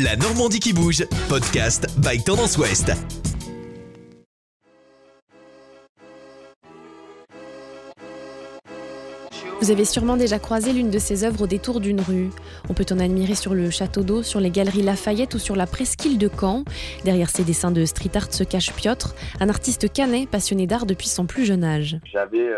La Normandie qui bouge, podcast by Tendance Ouest. Vous avez sûrement déjà croisé l'une de ses œuvres au détour d'une rue. On peut en admirer sur le château d'eau, sur les galeries Lafayette ou sur la presqu'île de Caen. Derrière ses dessins de street art se cache Piotr, un artiste canet passionné d'art depuis son plus jeune âge. J'avais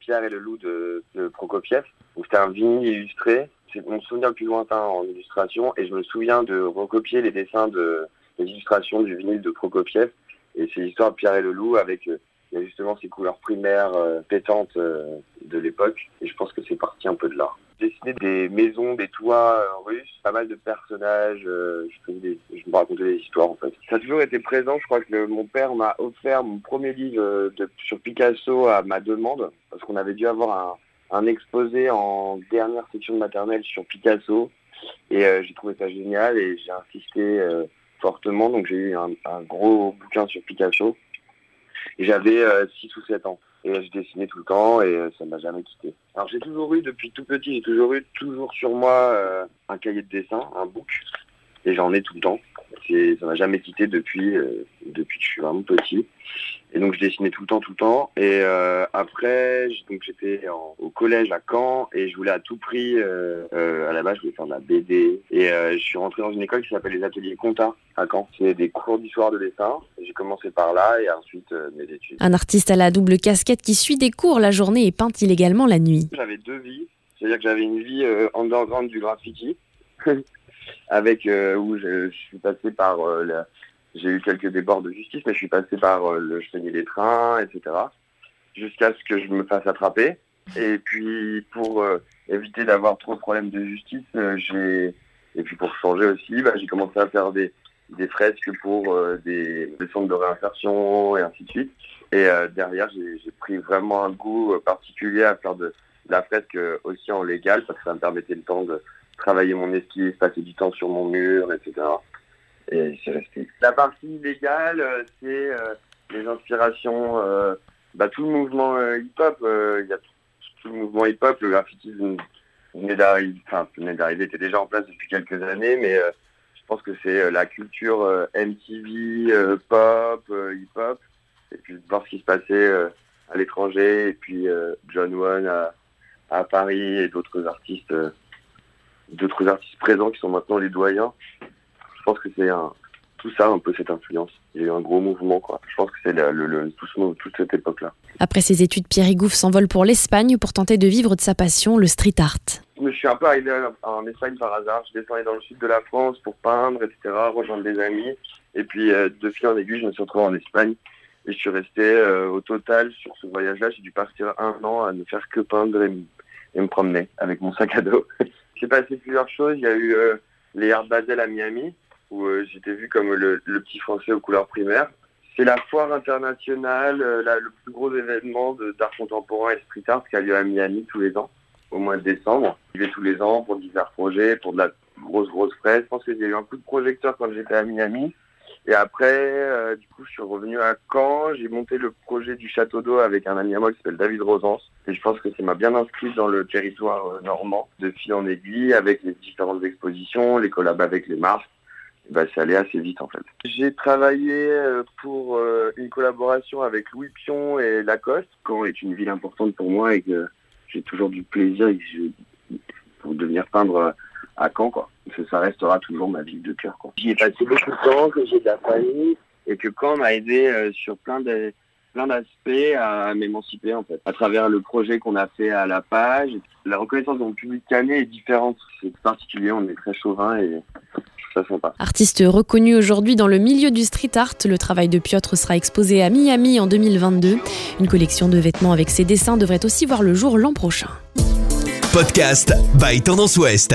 Pierre et le loup de Prokofiev, où c'était un vinyle illustré. C'est mon souvenir le plus lointain en illustration, et je me souviens de recopier les dessins des illustrations du vinyle de Prokofiev. Et c'est l'histoire de Pierre et le loup avec... Il y a justement ces couleurs primaires pétantes de l'époque, et je pense que c'est parti un peu de là. J'ai dessiné des maisons, des toits russes, pas mal de personnages, je me racontais des histoires en fait. Ça a toujours été présent, je crois que mon père m'a offert mon premier livre sur Picasso à ma demande, parce qu'on avait dû avoir un exposé en dernière section de maternelle sur Picasso, et j'ai trouvé ça génial, et j'ai insisté fortement, donc j'ai eu un gros bouquin sur Picasso. J'avais 6 ou 7 ans et je dessinais tout le temps et ça ne m'a jamais quitté. Alors j'ai toujours eu, depuis tout petit, toujours sur moi un cahier de dessin, un book, et j'en ai tout le temps. Ça ne m'a jamais quitté depuis que je suis vraiment petit. Et donc je dessinais tout le temps. Et après, j'étais au collège à Caen et je voulais à tout prix, à la base je voulais faire de la BD. Et je suis rentré dans une école qui s'appelle les Ateliers Conta à Caen. C'est des cours d'histoire de dessin. J'ai commencé par là et ensuite mes études. Un artiste à la double casquette qui suit des cours la journée et peint illégalement la nuit. J'avais deux vies, c'est-à-dire que j'avais une vie underground du graffiti. Avec où je suis passé par j'ai eu quelques débords de justice, mais je suis passé par le chemin des trains, etc., jusqu'à ce que je me fasse attraper. Et puis pour éviter d'avoir trop de problèmes de justice, et puis pour changer aussi, j'ai commencé à faire des fresques pour des centres de réinsertion et ainsi de suite. Et derrière, j'ai pris vraiment un goût particulier à faire de la fresque aussi en légal, parce que ça me permettait le temps de travailler mon esquisse, passer du temps sur mon mur, etc. Et c'est resté. La partie légale, c'est les inspirations, tout le mouvement hip-hop. Il y a tout le mouvement hip-hop, le graffiti venait d'arriver, était déjà en place depuis quelques années, mais je pense que c'est la culture MTV, pop, hip-hop, et puis voir ce qui se passait à l'étranger, et puis John Wayne à Paris et d'autres artistes présents qui sont maintenant les doyens. Je pense que c'est tout ça, un peu cette influence. Il y a eu un gros mouvement, quoi. Je pense que c'est toute cette époque-là. Après ses études, Pierre Ygouf s'envole pour l'Espagne pour tenter de vivre de sa passion, le street art. Je suis un peu arrivé en Espagne par hasard. Je descendais dans le sud de la France pour peindre, etc., rejoindre des amis. Et puis, de fil en aiguille, je me suis retrouvé en Espagne. Et je suis resté au total sur ce voyage-là. J'ai dû partir 1 an à ne faire que peindre et me promener avec mon sac à dos. J'ai passé plusieurs choses. Il y a eu les Art Basel à Miami, où j'étais vu comme le petit français aux couleurs primaires. C'est la foire internationale, le plus gros événement d'art contemporain et street art qui a lieu à Miami tous les ans, au mois de décembre. J'y vais tous les ans pour divers projets, pour de la grosse presse. Je pense qu'il y a eu un coup de projecteur quand j'étais à Miami. Et après, je suis revenu à Caen. J'ai monté le projet du Château d'eau avec un ami à moi qui s'appelle David Rosens. Et je pense que ça m'a bien inscrit dans le territoire normand, de fil en aiguille, avec les différentes expositions, les collabs avec les marques. Ça allait assez vite, en fait. J'ai travaillé pour une collaboration avec Louis Pion et Lacoste. Caen est une ville importante pour moi et que j'ai toujours du plaisir pour devenir peintre à Caen, quoi. Ça restera toujours ma ville de cœur, quoi. J'y ai passé beaucoup de temps, que j'ai de la famille, et que Caen m'a aidé sur plein d'aspects à m'émanciper, en fait. À travers le projet qu'on a fait à La Page, la reconnaissance de mon public canet est différente. C'est particulier, on est très chauvin et ça sympa. Artiste reconnu aujourd'hui dans le milieu du street art, le travail de Piotr sera exposé à Miami en 2022. Une collection de vêtements avec ses dessins devrait aussi voir le jour l'an prochain. Podcast by Tendance Ouest.